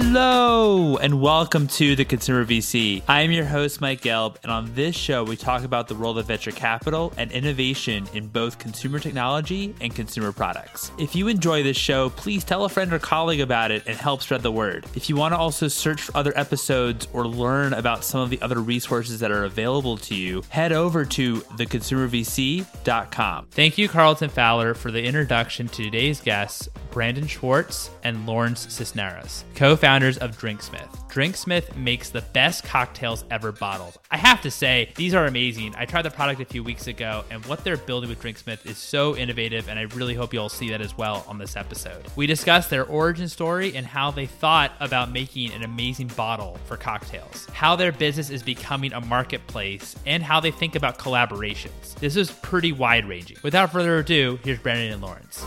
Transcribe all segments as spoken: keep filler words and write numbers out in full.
Hello and welcome to The Consumer V C. I am your host, Mike Gelb, and on this show, we talk about the role of venture capital and innovation in both consumer technology and consumer products. If you enjoy this show, please tell a friend or colleague about it and help spread the word. If you want to also search for other episodes or learn about some of the other resources that are available to you, head over to the consumer v c dot com. Thank you, Carlton Fowler, for the introduction to today's guests, Brandon Schwartz and Lawrence Cisneros, co-founders of DRNXMYTH. DRNXMYTH makes the best cocktails ever bottled. I have to say, these are amazing. I tried the product a few weeks ago, and what they're building with DRNXMYTH is so innovative, and I really hope you'll see that as well on this episode. We discuss their origin story and how they thought about making an amazing bottle for cocktails, how their business is becoming a marketplace, and how they think about collaborations. This is pretty wide-ranging. Without further ado, here's Brandon and Lawrence.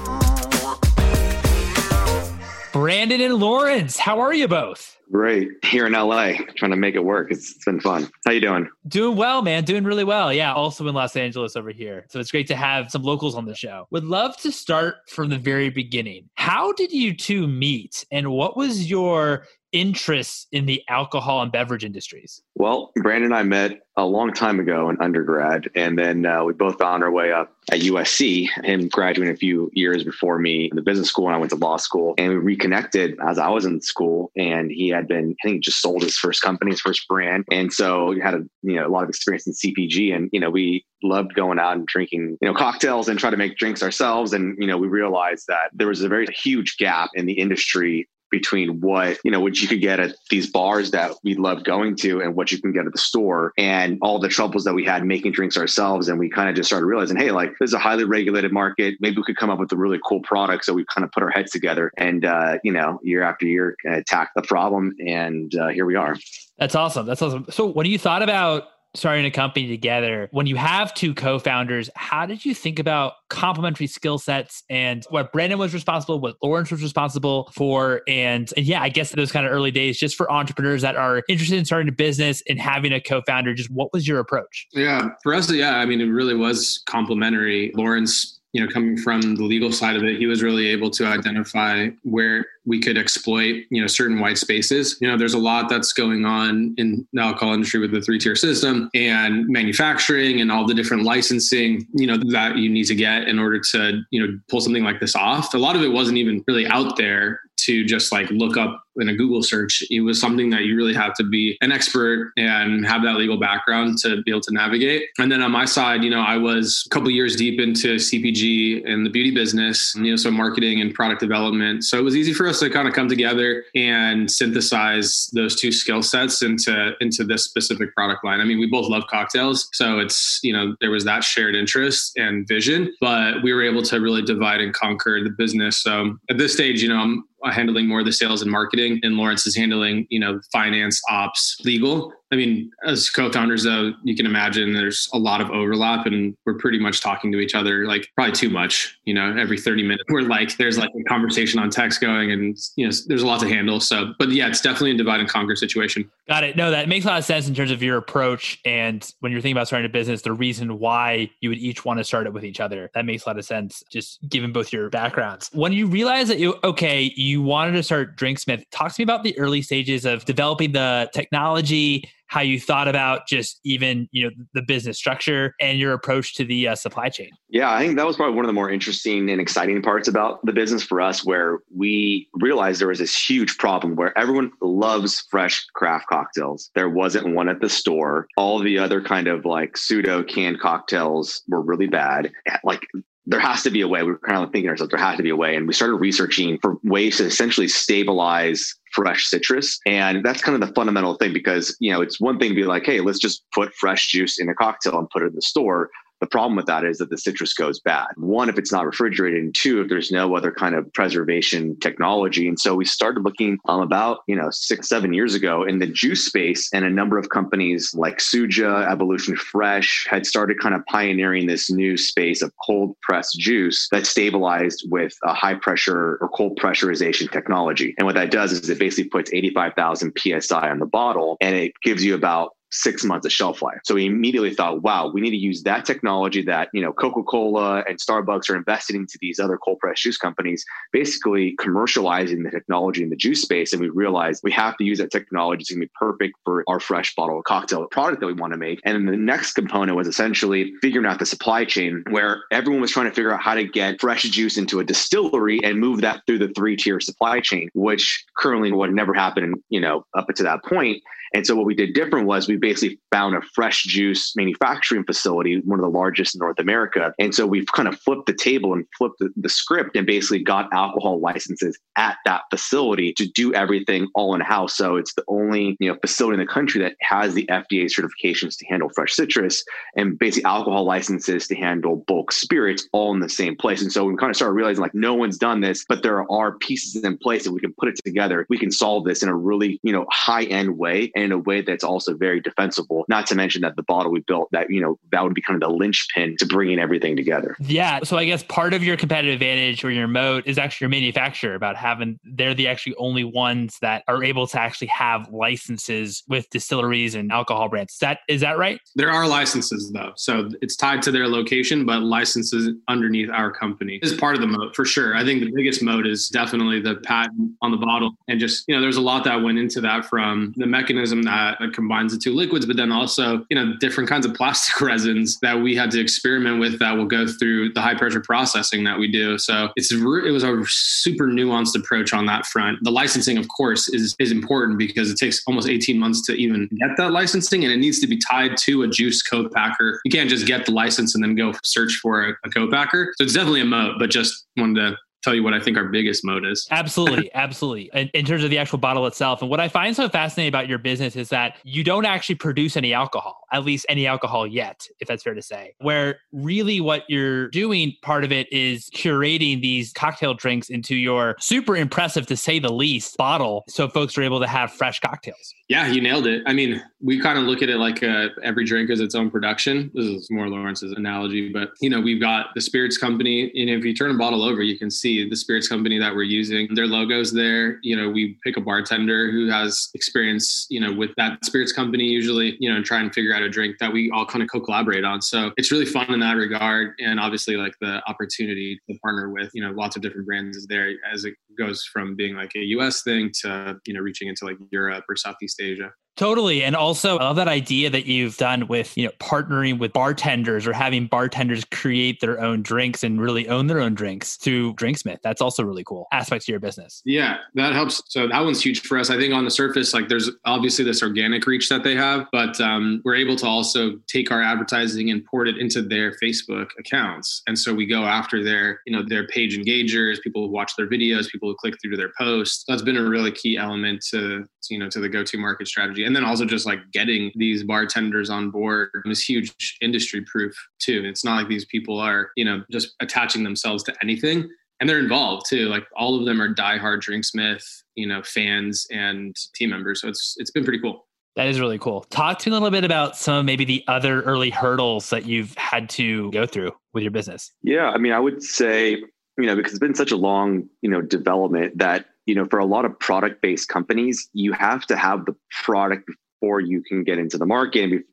Brandon and Lawrence, how are you both? Great. Here in L A, trying to make it work. It's, it's been fun. How you doing? Doing well, man. Doing really well. Yeah. Also in Los Angeles over here. So it's great to have some locals on the show. Would love to start from the very beginning. How did you two meet and what was your interests in the alcohol and beverage industries? Well, Brandon and I met a long time ago in undergrad, and then uh, we both found our way up at U S C, him graduating a few years before me in the business school, and I went to law school, and we reconnected as I was in school, and he had been, I think he just sold his first company, his first brand, and so he had a, you know, a lot of experience in C P G, and, you know, we loved going out and drinking, you know, cocktails and trying to make drinks ourselves, and, you know, we realized that there was a very huge gap in the industry between what, you know, what you could get at these bars that we love going to and what you can get at the store, and all the troubles that we had making drinks ourselves. And we kind of just started realizing, hey, like, this is a highly regulated market. Maybe we could come up with a really cool product. So we kind of put our heads together and, uh, you know, year after year, uh, attack the problem. And uh, here we are. That's awesome. That's awesome. So what do you thought about starting a company together? When you have two co-founders, how did you think about complementary skill sets and what Brandon was responsible, what Lawrence was responsible for? And, and yeah, I guess those kind of early days, just for entrepreneurs that are interested in starting a business and having a co-founder, just what was your approach? Yeah, for us, yeah, I mean, it really was complementary. Lawrence, you know, coming from the legal side of it, he was really able to identify where we could exploit, you know, certain white spaces. You know, there's a lot that's going on in the alcohol industry with the three-tier system and manufacturing and all the different licensing, you know, that you need to get in order to, you know, pull something like this off. A lot of it wasn't even really out there to just like look up in a Google search. It was something that you really have to be an expert and have that legal background to be able to navigate. And then on my side, you know, I was a couple of years deep into C P G and the beauty business, you know, so marketing and product development. So it was easy for us to kind of come together and synthesize those two skill sets into, into this specific product line. I mean, we both love cocktails. So it's, you know, there was that shared interest and vision, but we were able to really divide and conquer the business. So at this stage, you know, I'm handling more of the sales and marketing, and Lawrence is handling, you know, finance, ops, legal. I mean, as co-founders, though, you can imagine there's a lot of overlap, and we're pretty much talking to each other, like probably too much, you know, every thirty minutes. We're like, there's like a conversation on text going, and, you know, there's a lot to handle. So, but yeah, it's definitely a divide and conquer situation. Got it. No, that makes a lot of sense in terms of your approach. And when you're thinking about starting a business, the reason why you would each want to start it with each other, that makes a lot of sense, just given both your backgrounds. When you realize that you, okay, you wanted to start DRNXMYTH, talk to me about the early stages of developing the technology, how you thought about just even, you know, the business structure and your approach to the uh, supply chain. Yeah, I think that was probably one of the more interesting and exciting parts about the business for us, where we realized there was this huge problem where everyone loves fresh craft cocktails. There wasn't one at the store. All the other kind of like pseudo canned cocktails were really bad. Like, there has to be a way. We were kind of thinking ourselves, there had to be a way. And we started researching for ways to essentially stabilize fresh citrus. And that's kind of the fundamental thing, because, you know, it's one thing to be like, hey, let's just put fresh juice in a cocktail and put it in the store. The problem with that is that the citrus goes bad. One, if it's not refrigerated, and two, if there's no other kind of preservation technology. And so we started looking um, about, you know, six, seven years ago in the juice space, and a number of companies like Suja, Evolution Fresh had started kind of pioneering this new space of cold pressed juice that's stabilized with a high pressure or cold pressurization technology. And what that does is it basically puts eighty-five thousand P S I on the bottle, and it gives you about six months of shelf life. So we immediately thought, wow, we need to use that technology that, you know, Coca-Cola and Starbucks are invested into these other cold pressed juice companies, basically commercializing the technology in the juice space. And we realized we have to use that technology. It's going to be perfect for our fresh bottle of cocktail product that we want to make. And then the next component was essentially figuring out the supply chain, where everyone was trying to figure out how to get fresh juice into a distillery and move that through the three tier supply chain, which currently would never happen, you know, up until that point. And so what we did different was we basically found a fresh juice manufacturing facility, one of the largest in North America. And so we've kind of flipped the table and flipped the, the script and basically got alcohol licenses at that facility to do everything all in-house. So it's the only, you know, facility in the country that has the F D A certifications to handle fresh citrus and basically alcohol licenses to handle bulk spirits all in the same place. And so we kind of started realizing, like, no one's done this, but there are pieces in place that we can put it together. We can solve this in a really, you know, high-end way, and in a way that's also very defensible. Not to mention that the bottle we built, that, you know, that would be kind of the linchpin to bringing everything together. Yeah. So I guess part of your competitive advantage or your moat is actually your manufacturer, about having, they're the actually only ones that are able to actually have licenses with distilleries and alcohol brands. Is that, is that right? There are licenses though. So it's tied to their location, but licenses underneath our company is part of the moat for sure. I think the biggest moat is definitely the patent on the bottle. And just, you know, there's a lot that went into that, from the mechanism that combines the two liquids, but then also, you know, different kinds of plastic resins that we had to experiment with that will go through the high pressure processing that we do. So it's, it was a super nuanced approach on that front. The licensing, of course, is, is important because it takes almost eighteen months to even get that licensing, and it needs to be tied to a juice co-packer. You can't just get the license and then go search for a, a co-packer. So it's definitely a moat, but just wanted to tell you what I think our biggest moat is. Absolutely. Absolutely. In, in terms of the actual bottle itself. And what I find so fascinating about your business is that you don't actually produce any alcohol, at least any alcohol yet, if that's fair to say, where really what you're doing, part of it is curating these cocktail drinks into your super impressive, to say the least, bottle. So folks are able to have fresh cocktails. Yeah, you nailed it. I mean, we kind of look at it like uh, every drink is its own production. This is more Lawrence's analogy, but you know, we've got the spirits company, and if you turn a bottle over, you can see the spirits company that we're using, their logo's there. You know, we pick a bartender who has experience, you know, with that spirits company usually, you know, and try and figure out a drink that we all kind of co-collaborate on. So it's really fun in that regard. And obviously, like, the opportunity to partner with, you know, lots of different brands is there, as it goes from being like a U S thing to, you know, reaching into like Europe or Southeast Asia. Totally. And also, I love that idea that you've done with, you know, partnering with bartenders or having bartenders create their own drinks and really own their own drinks through DRNXMYTH. That's also really cool aspect to your business. Yeah, that helps. So that one's huge for us. I think on the surface, like, there's obviously this organic reach that they have, but um, we're able to also take our advertising and port it into their Facebook accounts. And so we go after their, you know, their page engagers, people who watch their videos, people who click through to their posts. That's been a really key element to, you know, to the go-to market strategy. And then also just like getting these bartenders on board is huge industry proof too. It's not like these people are, you know, just attaching themselves to anything, and they're involved too. Like, all of them are diehard DRNXMYTH, you know, fans and team members. So it's, it's been pretty cool. That is really cool. Talk to me a little bit about some of maybe the other early hurdles that you've had to go through with your business. Yeah. I mean, I would say, you know, because it's been such a long, you know, development that, you know, for a lot of product-based companies, you have to have the product before you can get into the market. And,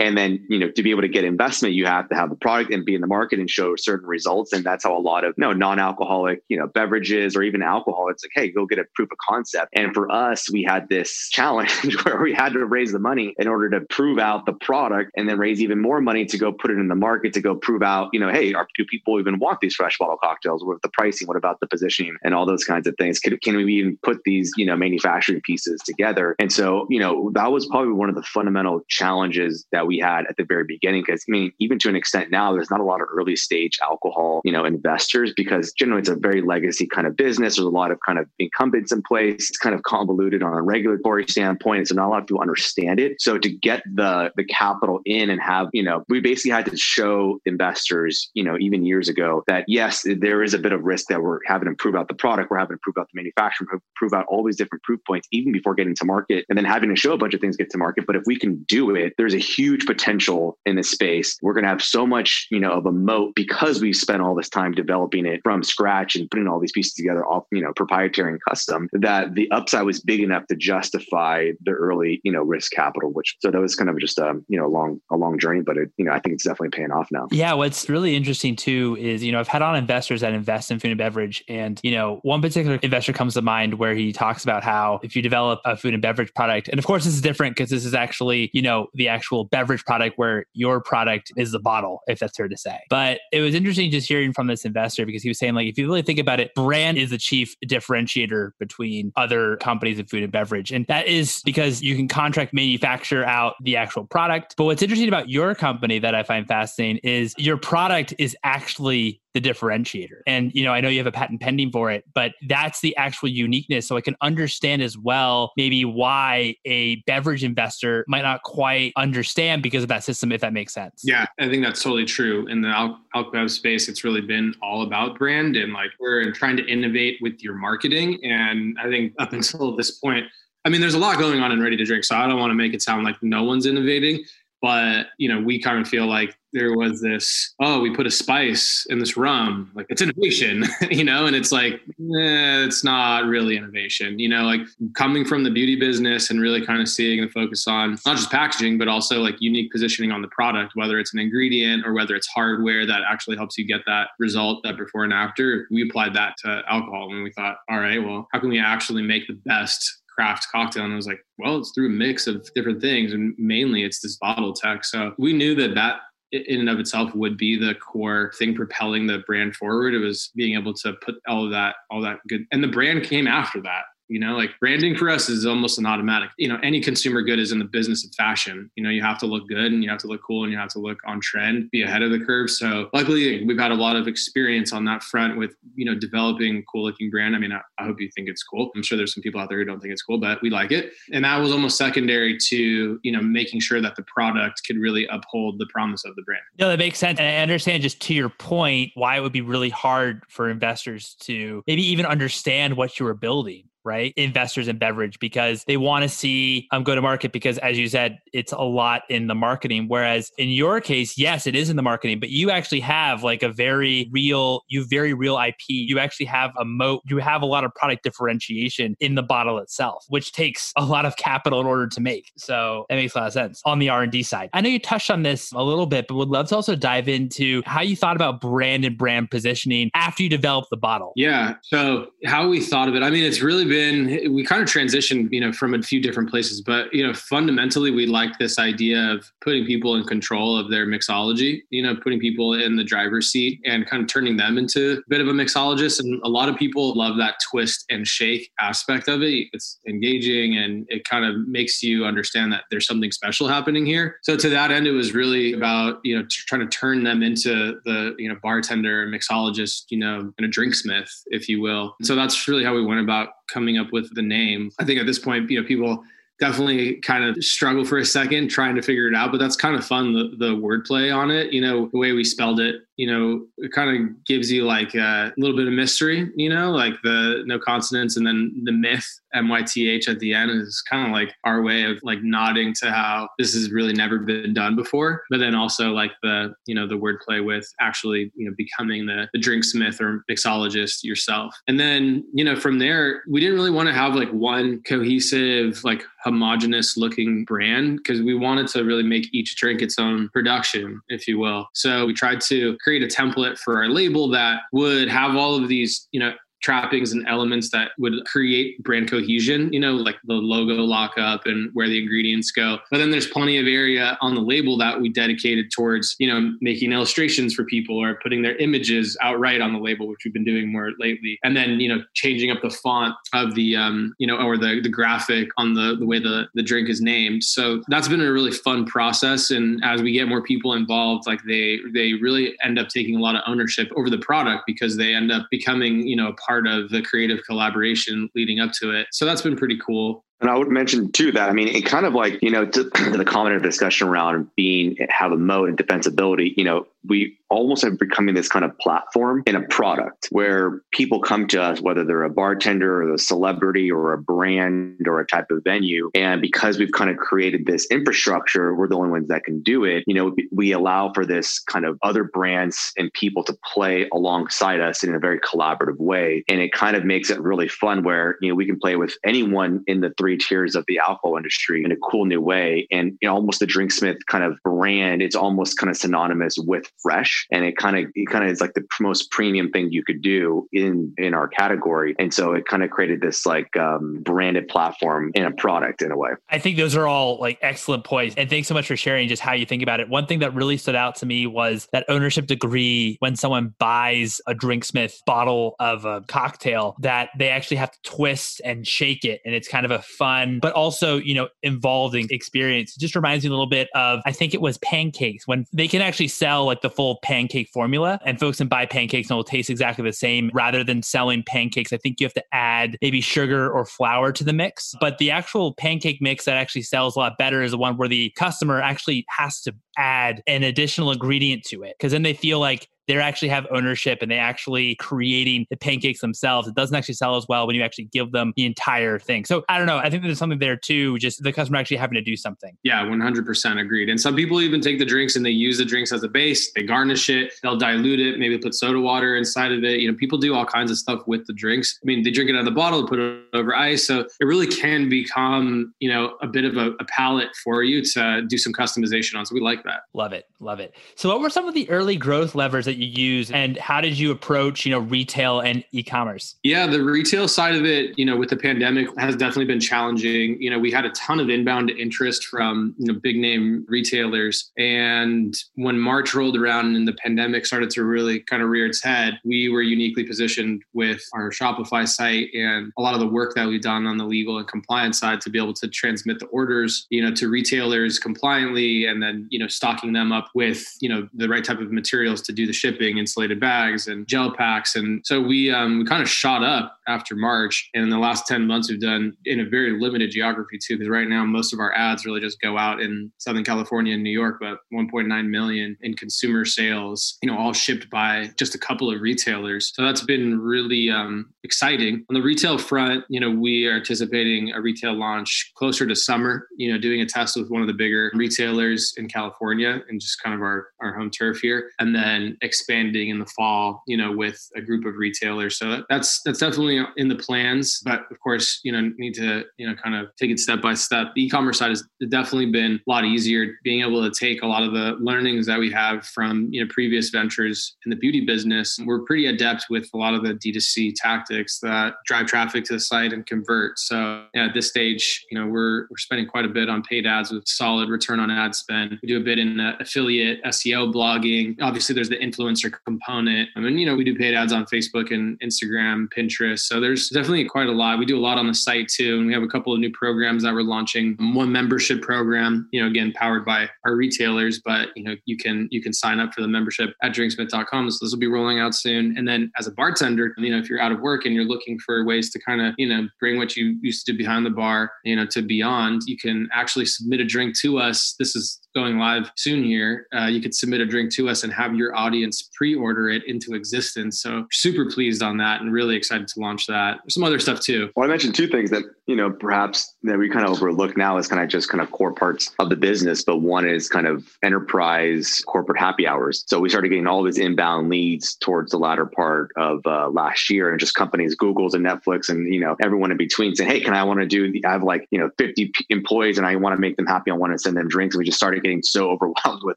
and then, you know, to be able to get investment, you have to have the product and be in the market and show certain results. And that's how a lot of, you know, non-alcoholic, you know, beverages or even alcohol, it's like, hey, go get a proof of concept. And for us, we had this challenge where we had to raise the money in order to prove out the product, and then raise even more money to go put it in the market, to go prove out, you know, hey, are, do people even want these fresh bottle cocktails? What about the pricing? What about the positioning and all those kinds of things? Can, can we even put these, you know, manufacturing pieces together? And so, you know, that was probably one of the fundamental challenges that we had at the very beginning, because I mean, even to an extent now, there's not a lot of early stage alcohol, you know, investors, because generally it's a very legacy kind of business. There's a lot of kind of incumbents in place. It's kind of convoluted on a regulatory standpoint, and so not a lot of people understand it. So to get the the capital in and have, you know, we basically had to show investors, you know, even years ago, that yes, there is a bit of risk that we're having to prove out the product, we're having to prove out the manufacturing, prove out all these different proof points even before getting to market, and then having to show a bunch of things get to market. But if we can do it, there's a huge potential in this space. We're going to have so much, you know, of a moat because we've spent all this time developing it from scratch and putting all these pieces together, all, you know, proprietary and custom, that the upside was big enough to justify the early, you know, risk capital, which, so that was kind of just a, you know, a long, a long journey, but it, you know, I think it's definitely paying off now. Yeah. What's really interesting too is, you know, I've had on investors that invest in food and beverage, and, you know, one particular investor comes to mind where he talks about how if you develop a food and beverage product, and of course this is different because this is actually, you know, the actual beverage product where your product is the bottle, if that's fair to say. But it was interesting just hearing from this investor, because he was saying, like, if you really think about it, brand is the chief differentiator between other companies in food and beverage. And that is because you can contract manufacture out the actual product. But what's interesting about your company that I find fascinating is your product is actually the differentiator. And, you know, I know you have a patent pending for it, but that's the actual uniqueness. So I can understand as well, maybe why a beverage investor might not quite understand because of that system, if that makes sense. Yeah, I think that's totally true. In the alcohol al- space, it's really been all about brand and like we're trying to innovate with your marketing. And I think up until this point, I mean, there's a lot going on in ready to drink. So I don't want to make it sound like no one's innovating. But, you know, we kind of feel like there was this, oh, we put a spice in this rum, like it's innovation, you know, and it's like, eh, it's not really innovation, you know, like coming from the beauty business and really kind of seeing the focus on not just packaging, but also like unique positioning on the product, whether it's an ingredient or whether it's hardware that actually helps you get that result, that before and after. We applied that to alcohol and we thought, all right, well, how can we actually make the best craft cocktail? And I was like, well, it's through a mix of different things. And mainly it's this bottle tech. So we knew that that in and of itself would be the core thing propelling the brand forward. It was being able to put all of that, all that good. And the brand came after that. You know, like branding for us is almost an automatic, you know, any consumer good is in the business of fashion. You know, you have to look good and you have to look cool and you have to look on trend, be ahead of the curve. So luckily we've had a lot of experience on that front with, you know, developing cool looking brand. I mean, I, I hope you think it's cool. I'm sure there's some people out there who don't think it's cool, but we like it. And that was almost secondary to, you know, making sure that the product could really uphold the promise of the brand. No, that makes sense. And I understand, just to your point, why it would be really hard for investors to maybe even understand what you were building. Right? Investors in beverage, because they want to see um, go to market, because as you said, it's a lot in the marketing. Whereas in your case, yes, it is in the marketing, but you actually have like a very real, you very real I P. You actually have a moat. You have a lot of product differentiation in the bottle itself, which takes a lot of capital in order to make. So that makes a lot of sense on the R and D side. I know you touched on this a little bit, but would love to also dive into how you thought about brand and brand positioning after you developed the bottle. Yeah. So how we thought of it, I mean, it's really been Been, we kind of transitioned, you know, from a few different places, but, you know, fundamentally we liked this idea of putting people in control of their mixology, you know, putting people in the driver's seat and kind of turning them into a bit of a mixologist. And a lot of people love that twist and shake aspect of it. It's engaging and it kind of makes you understand that there's something special happening here. So to that end, it was really about, you know, t- trying to turn them into the, you know, bartender, mixologist, you know, and a drinksmith, if you will. And so that's really how we went about coming up with the name. I think at this point, you know, people definitely kind of struggle for a second trying to figure it out, but that's kind of fun. The, the wordplay on it, you know, the way we spelled it, you know, it kind of gives you like a little bit of mystery, you know, like the no consonants and then the myth, M Y T H at the end is kind of like our way of like nodding to how this has really never been done before. But then also like the, you know, the wordplay with actually, you know, becoming the, the drinksmith or mixologist yourself. And then, you know, from there, we didn't really want to have like one cohesive, like homogenous looking brand, because we wanted to really make each drink its own production, if you will. So we tried to create a template for our label that would have all of these, you know, trappings and elements that would create brand cohesion, you know, like the logo lockup and where the ingredients go. But then there's plenty of area on the label that we dedicated towards, you know, making illustrations for people or putting their images outright on the label, which we've been doing more lately. And then, you know, changing up the font of the, um, you know, or the, the graphic on the, the way the, the drink is named. So that's been a really fun process. And as we get more people involved, like they, they really end up taking a lot of ownership over the product, because they end up becoming, you know, a part of the creative collaboration leading up to it. So that's been pretty cool. And I would mention too that, I mean, it kind of like, you know, to, to the comment of discussion around being, have a moat and defensibility, you know, we almost are becoming this kind of platform and a product where people come to us, whether they're a bartender or a celebrity or a brand or a type of venue. And because we've kind of created this infrastructure, we're the only ones that can do it. You know, we allow for this kind of other brands and people to play alongside us in a very collaborative way. And it kind of makes it really fun where, you know, we can play with anyone in the three tiers of the alcohol industry in a cool new way. And, you know, almost the DRNXMYTH kind of brand, it's almost kind of synonymous with fresh. And it kind of, it kind of is like the most premium thing you could do in, in our category. And so it kind of created this like um, branded platform and a product in a way. I think those are all like excellent points. And thanks so much for sharing just how you think about it. One thing that really stood out to me was that ownership degree when someone buys a DRNXMYTH bottle of a cocktail, that they actually have to twist and shake it. And it's kind of a fun, but also, you know, involving experience. It just reminds me a little bit of, I think it was pancakes, when they can actually sell like the full pancake formula and folks can buy pancakes and it'll taste exactly the same. Rather than selling pancakes, I think you have to add maybe sugar or flour to the mix. But the actual pancake mix that actually sells a lot better is the one where the customer actually has to add an additional ingredient to it, because then they feel like they actually have ownership and they actually creating the pancakes themselves. It doesn't actually sell as well when you actually give them the entire thing. So I don't know. I think there's something there too, just the customer actually having to do something. Yeah, one hundred percent agreed. And some people even take the DRNXMYTH and they use the DRNXMYTH as a base. They garnish it. They'll dilute it. Maybe put soda water inside of it. You know, people do all kinds of stuff with the DRNXMYTH. I mean, they drink it out of the bottle, put it over ice. So it really can become, you know, a bit of a, a palette for you to do some customization on. So we like that. Love it. Love it. So what were some of the early growth levers that you use, and how did you approach, you know, retail and e-commerce? Yeah, the retail side of it, you know, with the pandemic has definitely been challenging. You know, we had a ton of inbound interest from, you know, big name retailers. And when March rolled around and the pandemic started to really kind of rear its head, we were uniquely positioned with our Shopify site and a lot of the work that we've done on the legal and compliance side to be able to transmit the orders, you know, to retailers compliantly, and then, you know, stocking them up with, you know, the right type of materials to do the shipping, insulated bags and gel packs. And so we um, we kind of shot up after March. And in the last ten months, we've done in a very limited geography too, because right now most of our ads really just go out in Southern California and New York, but one point nine million in consumer sales, you know, all shipped by just a couple of retailers. So that's been really um, exciting. On the retail front, you know, we are anticipating a retail launch closer to summer, you know, doing a test with one of the bigger retailers in California and just kind of our, our home turf here. And then expanding in the fall, you know, with a group of retailers. So that, that's, that's definitely in the plans, but of course, you know, need to, you know, kind of take it step by step. The e-commerce side has definitely been a lot easier, being able to take a lot of the learnings that we have from, you know, previous ventures in the beauty business. We're pretty adept with a lot of the D two C tactics that drive traffic to the site and convert. So yeah, at this stage, you know, we're, we're spending quite a bit on paid ads with solid return on ad spend. We do a bit in uh, affiliate S E O blogging. Obviously there's the influencer component. I mean, you know, we do paid ads on Facebook and Instagram, Pinterest. So there's definitely quite a lot. We do a lot on the site too. And we have a couple of new programs that we're launching. One membership program, you know, again, powered by our retailers, but you know, you can, you can sign up for the membership at DRNXMYTH dot com. So this will be rolling out soon. And then as a bartender, you know, if you're out of work and you're looking for ways to kind of, you know, bring what you used to do behind the bar, you know, to beyond, you can actually submit a drink to us. This is going live soon here. Uh, you could submit a drink to us and have your audience pre-order it into existence. So super pleased on that and really excited to launch that. There's some other stuff too. Well, I mentioned two things that, you know, perhaps that we kind of overlook now as kind of just kind of core parts of the business. But one is kind of enterprise corporate happy hours. So we started getting all these inbound leads towards the latter part of uh, last year, and just companies, Google's and Netflix and, you know, everyone in between saying, hey, can I want to do, I have like, you know, fifty employees and I want to make them happy. I want to send them drinks. And we just started getting so overwhelmed with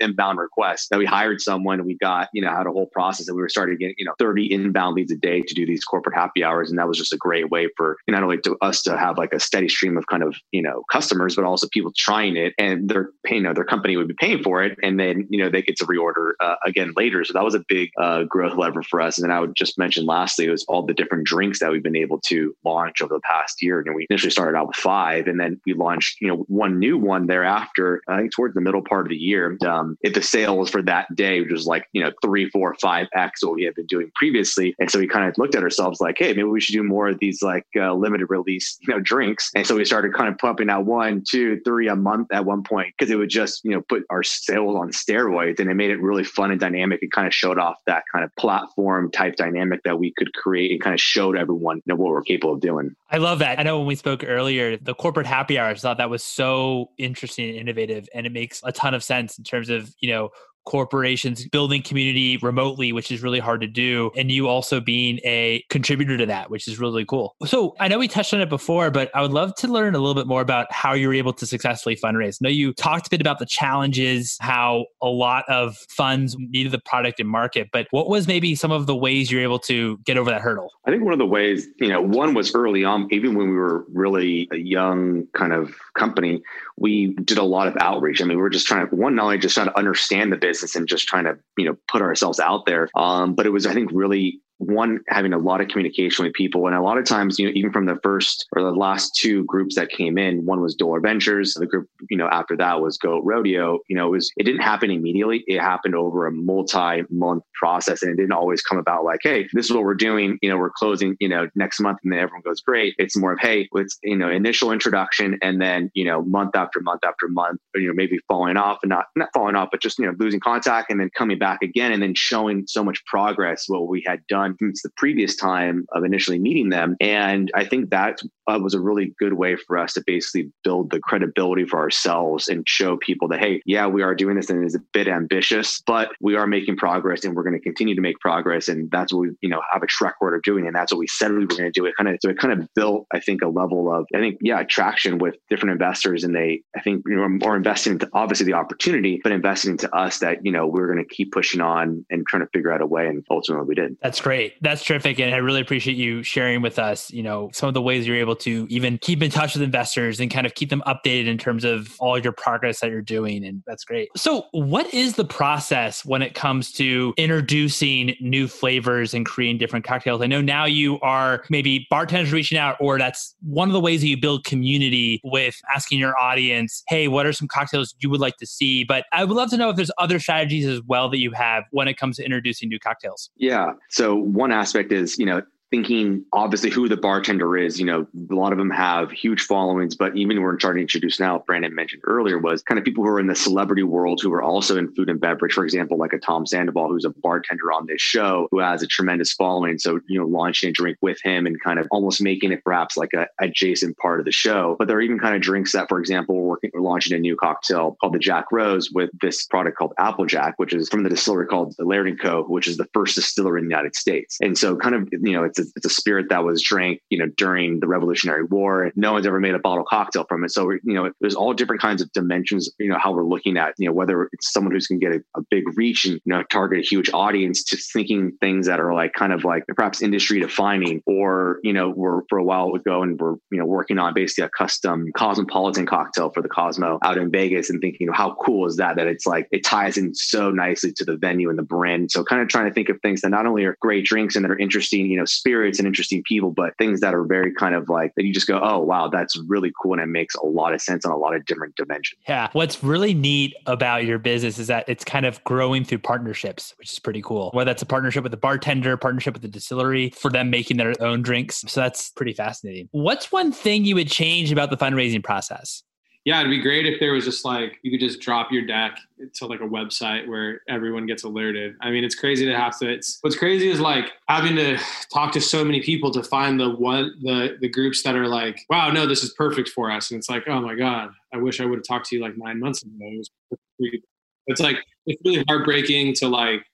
inbound requests that we hired someone and we got, you know, had a whole process, and we were starting to get, you know, thirty inbound leads a day to do these corporate happy hours. And that was just a great way for not only to us to have like a steady stream of kind of, you know, customers, but also people trying it and their, you know, their company would be paying for it. And then, you know, they get to reorder uh, again later. So that was a big uh, growth lever for us. And then I would just mention lastly, it was all the different drinks that we've been able to launch over the past year. And we initially started out with five, and then we launched, you know, one new one thereafter, I think towards the middle part of the year, um, if the sales for that day, which was like, you know, three, four, five X what we had been doing previously. And so we kind of looked at ourselves like, hey, maybe we should do more of these like uh, limited release, you know, drinks. And so we started kind of pumping out one, two, three a month at one point, because it would just, you know, put our sales on steroids, and it made it really fun and dynamic. It kind of showed off that kind of platform type dynamic that we could create and kind of showed everyone, you know, what we're capable of doing. I love that. I know when we spoke earlier, the corporate happy hours, I thought that was so interesting and innovative, and it makes a ton of sense in terms of, you know, corporations building community remotely, which is really hard to do. And you also being a contributor to that, which is really cool. So I know we touched on it before, but I would love to learn a little bit more about how you were able to successfully fundraise. I know you talked a bit about the challenges, how a lot of funds needed the product and market, but what was maybe some of the ways you were able to get over that hurdle? I think one of the ways, you know, one was early on, even when we were really a young kind of company, we did a lot of outreach. I mean, we were just trying to, one, not only just trying to understand the business, and just trying to, you know, put ourselves out there. Um, but it was, I think, really one, having a lot of communication with people. And a lot of times, you know, even from the first or the last two groups that came in, one was Door Ventures. The group, you know, after that was Goat Rodeo. You know, it was, it didn't happen immediately. It happened over a multi-month process, and it didn't always come about like, hey, this is what we're doing. You know, we're closing, you know, next month, and then everyone goes, great. It's more of, hey, it's, you know, initial introduction. And then, you know, month after month after month, or, you know, maybe falling off and not, not falling off, but just, you know, losing contact and then coming back again, and then showing so much progress, what we had done since the previous time of initially meeting them. And I think that uh, was a really good way for us to basically build the credibility for ourselves and show people that, hey, yeah, we are doing this and it is a bit ambitious, but we are making progress and we're going to continue to make progress. And that's what we, you know, have a track record of doing. And that's what we said we were going to do. It kind of, so it kind of built, I think, a level of, I think, yeah, attraction with different investors. And they, I think, you know, are investing into obviously the opportunity, but investing into us that, you know, we're going to keep pushing on and trying to figure out a way. And ultimately we did. That's great. That's terrific. And I really appreciate you sharing with us, you know, some of the ways you're able to even keep in touch with investors and kind of keep them updated in terms of all your progress that you're doing. And that's great. So what is the process when it comes to introducing new flavors and creating different cocktails? I know now you are maybe bartenders reaching out, or that's one of the ways that you build community with asking your audience, hey, what are some cocktails you would like to see? But I would love to know if there's other strategies as well that you have when it comes to introducing new cocktails. Yeah. So one aspect is, you know, thinking obviously who the bartender is. You know, a lot of them have huge followings, but even we're starting to introduce now, Brandon mentioned earlier, was kind of people who are in the celebrity world who are also in food and beverage, for example, like a Tom Sandoval, who's a bartender on this show, who has a tremendous following. So, you know, launching a drink with him and kind of almost making it perhaps like a adjacent part of the show. But there are even kind of drinks that, for example, we're, working, we're launching a new cocktail called the Jack Rose with this product called Applejack, which is from the distillery called the Laird and Co., which is the first distiller in the United States. And so kind of, you know, it's It's a, it's a spirit that was drank, you know, during the Revolutionary War. No one's ever made a bottle cocktail from it. So, you know, there's all different kinds of dimensions, you know, how we're looking at, you know, whether it's someone who's going to get a, a big reach and, you know, target a huge audience, to thinking things that are like kind of like perhaps industry defining, or, you know, we're for a while ago and we're, you know, working on basically a custom cosmopolitan cocktail for the Cosmo out in Vegas, and thinking, you know, how cool is that, that it's like, it ties in so nicely to the venue and the brand. So kind of trying to think of things that not only are great drinks and that are interesting, you know, spirits and interesting people, but things that are very kind of like that you just go, oh, wow, that's really cool. And it makes a lot of sense on a lot of different dimensions. Yeah. What's really neat about your business is that it's kind of growing through partnerships, which is pretty cool. Whether that's a partnership with a bartender, partnership with the distillery for them making their own drinks. So that's pretty fascinating. What's one thing you would change about the fundraising process? Yeah, it'd be great if there was just like, you could just drop your deck to like a website where everyone gets alerted. I mean, it's crazy to have to, it's, what's crazy is like having to talk to so many people to find the one, the, the groups that are like, wow, no, this is perfect for us. And it's like, oh my God, I wish I would have talked to you like nine months ago. It was perfect. It's like, it's really heartbreaking to like,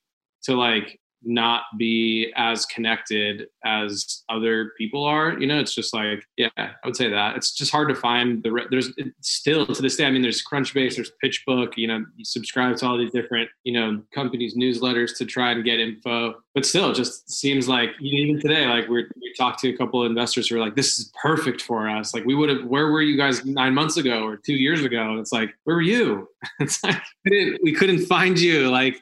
to like not be as connected as other people are, you know. It's just like, yeah, I would say that it's just hard to find the re- there's still to this day. I mean, there's Crunchbase, there's PitchBook, you know, you subscribe to all these different, you know, companies' newsletters to try and get info, but still it just seems like, you know, even today, like we're, we talked to a couple of investors who are like, this is perfect for us. Like we would have, where were you guys nine months ago or two years ago? And it's like, where were you? It's like, we, we couldn't find you. Like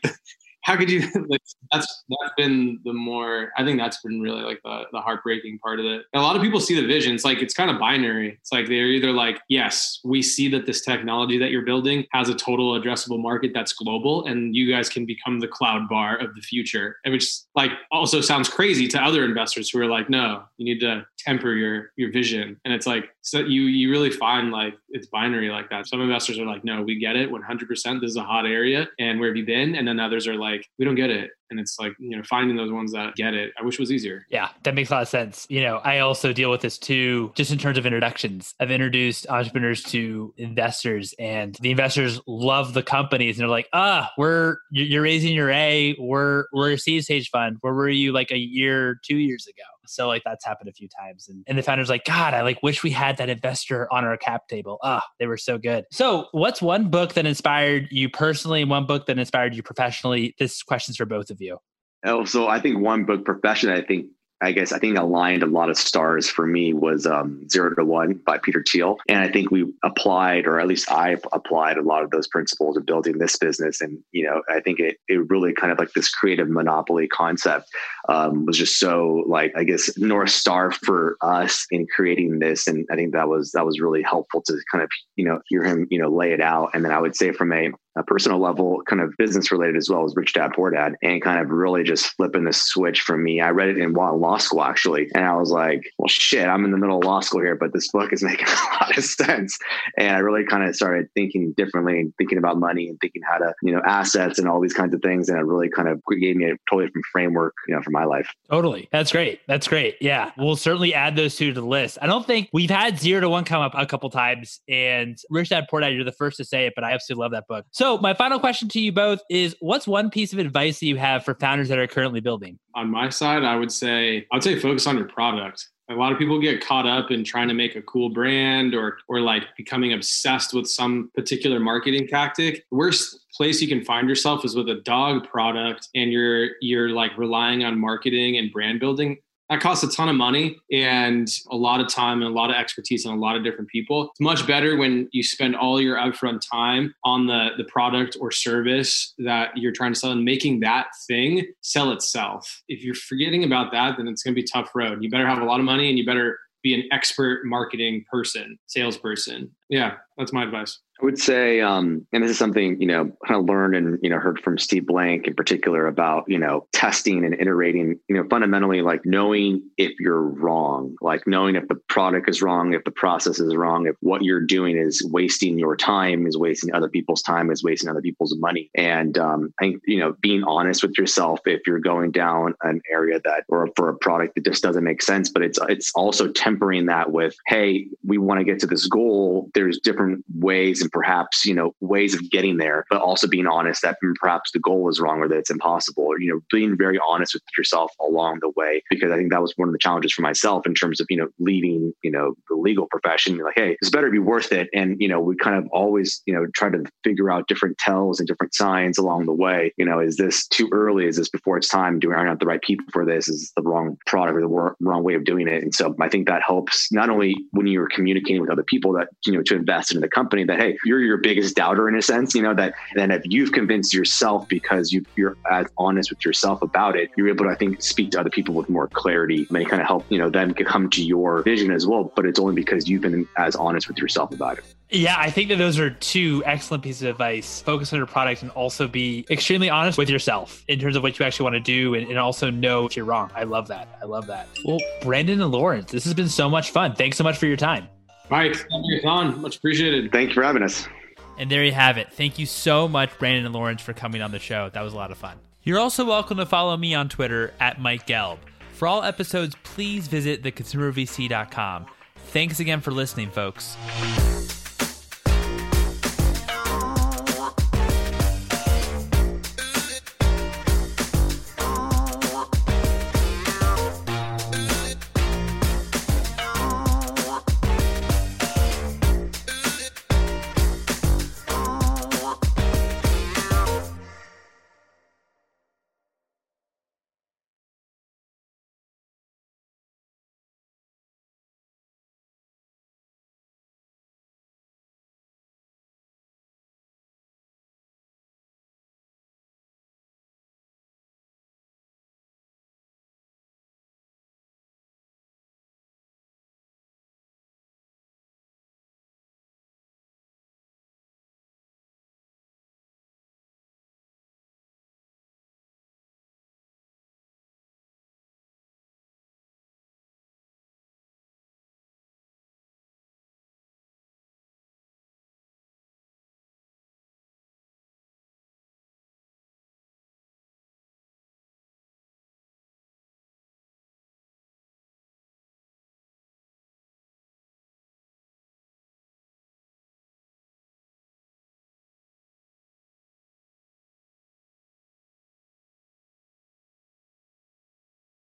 how could you, like, that's, that's been the more, I think that's been really like the, the heartbreaking part of it. And a lot of people see the vision. It's like, it's kind of binary. It's like, they're either like, yes, we see that this technology that you're building has a total addressable market that's global, and you guys can become the cloud bar of the future. And which like also sounds crazy to other investors who are like, no, you need to temper your, your vision. And it's like, so you, you really find like it's binary like that. Some investors are like, no, we get it one hundred percent. This is a hot area. And where have you been? And then others are like, like, we don't get it. And it's like, you know, finding those ones that get it, I wish it was easier. Yeah, that makes a lot of sense. You know, I also deal with this too, just in terms of introductions. I've introduced entrepreneurs to investors, and the investors love the companies. And they're like, ah, we're, you're raising your A, we're, we're a seed stage fund. Where were you like a year, two years ago? So like that's happened a few times. And, and the founder's like, God, I like wish we had that investor on our cap table. Ah, oh, they were so good. So what's one book that inspired you personally? One book that inspired you professionally? This question's for both of you. Oh, so I think one book profession, I think, I guess I think aligned a lot of stars for me was um, Zero to One by Peter Thiel. And I think we applied, or at least I applied a lot of those principles of building this business. And, you know, I think it, it really kind of like this creative monopoly concept um, was just so like, I guess, North Star for us in creating this. And I think that was, that was really helpful to kind of, you know, hear him, you know, lay it out. And then I would say from a, a personal level, kind of business related as well as Rich Dad Poor Dad, and kind of really just flipping the switch for me. I read it in law school actually. And I was like, well, shit, I'm in the middle of law school here, but this book is making a lot of sense. And I really kind of started thinking differently and thinking about money and thinking how to, you know, assets and all these kinds of things. And it really kind of gave me a totally different framework, you know, for my life. Totally. That's great. That's great. Yeah. We'll certainly add those two to the list. I don't think we've had Zero to One come up a couple times, and Rich Dad Poor Dad, you're the first to say it, but I absolutely love that book. So my final question to you both is, what's one piece of advice that you have for founders that are currently building? On my side, I would say, I'd say focus on your product. A lot of people get caught up in trying to make a cool brand or or like becoming obsessed with some particular marketing tactic. The worst place you can find yourself is with a dog product, and you're you're like relying on marketing and brand building. That costs a ton of money and a lot of time and a lot of expertise and a lot of different people. It's much better when you spend all your upfront time on the, the product or service that you're trying to sell and making that thing sell itself. If you're forgetting about that, then it's going to be a tough road. You better have a lot of money, and you better be an expert marketing person, salesperson. Yeah, that's my advice. I would say, um, and this is something, you know, kind of learned and, you know, heard from Steve Blank in particular about, you know, testing and iterating, you know, fundamentally, like knowing if you're wrong, like knowing if the product is wrong, if the process is wrong, if what you're doing is wasting your time, is wasting other people's time, is wasting other people's money. And um, I think, you know, being honest with yourself, if you're going down an area that, or for a product that just doesn't make sense, but it's, it's also tempering that with, hey, we want to get to this goal. There's different ways and perhaps, you know, ways of getting there, but also being honest that perhaps the goal is wrong or that it's impossible, or, you know, being very honest with yourself along the way, because I think that was one of the challenges for myself in terms of, you know, leaving, you know, the legal profession. You're like, hey, this better be worth it. And, you know, we kind of always, you know, try to figure out different tells and different signs along the way. You know, is this too early? Is this before it's time? Do we iron out the right people for this? Is this the wrong product or the wrong way of doing it? And so I think that helps not only when you're communicating with other people that, you know, to invest in the company, that, hey, you're your biggest doubter in a sense, you know, that then if you've convinced yourself because you, you're as honest with yourself about it, you're able to, I think, speak to other people with more clarity and kind of help, you know, them come to your vision as well. But it's only because you've been as honest with yourself about it. Yeah, I think that those are two excellent pieces of advice. Focus on your product and also be extremely honest with yourself in terms of what you actually want to do, and, and also know if you're wrong. I love that. I love that. Well, Brandon and Lawrence, this has been so much fun. Thanks so much for your time. Mike, thank you, Tom. Much appreciated. Thanks for having us. And there you have it. Thank you so much, Brandon and Lawrence, for coming on the show. That was a lot of fun. You're also welcome to follow me on Twitter at Mike Gelb. For all episodes, please visit the consumer v c dot com. Thanks again for listening, folks.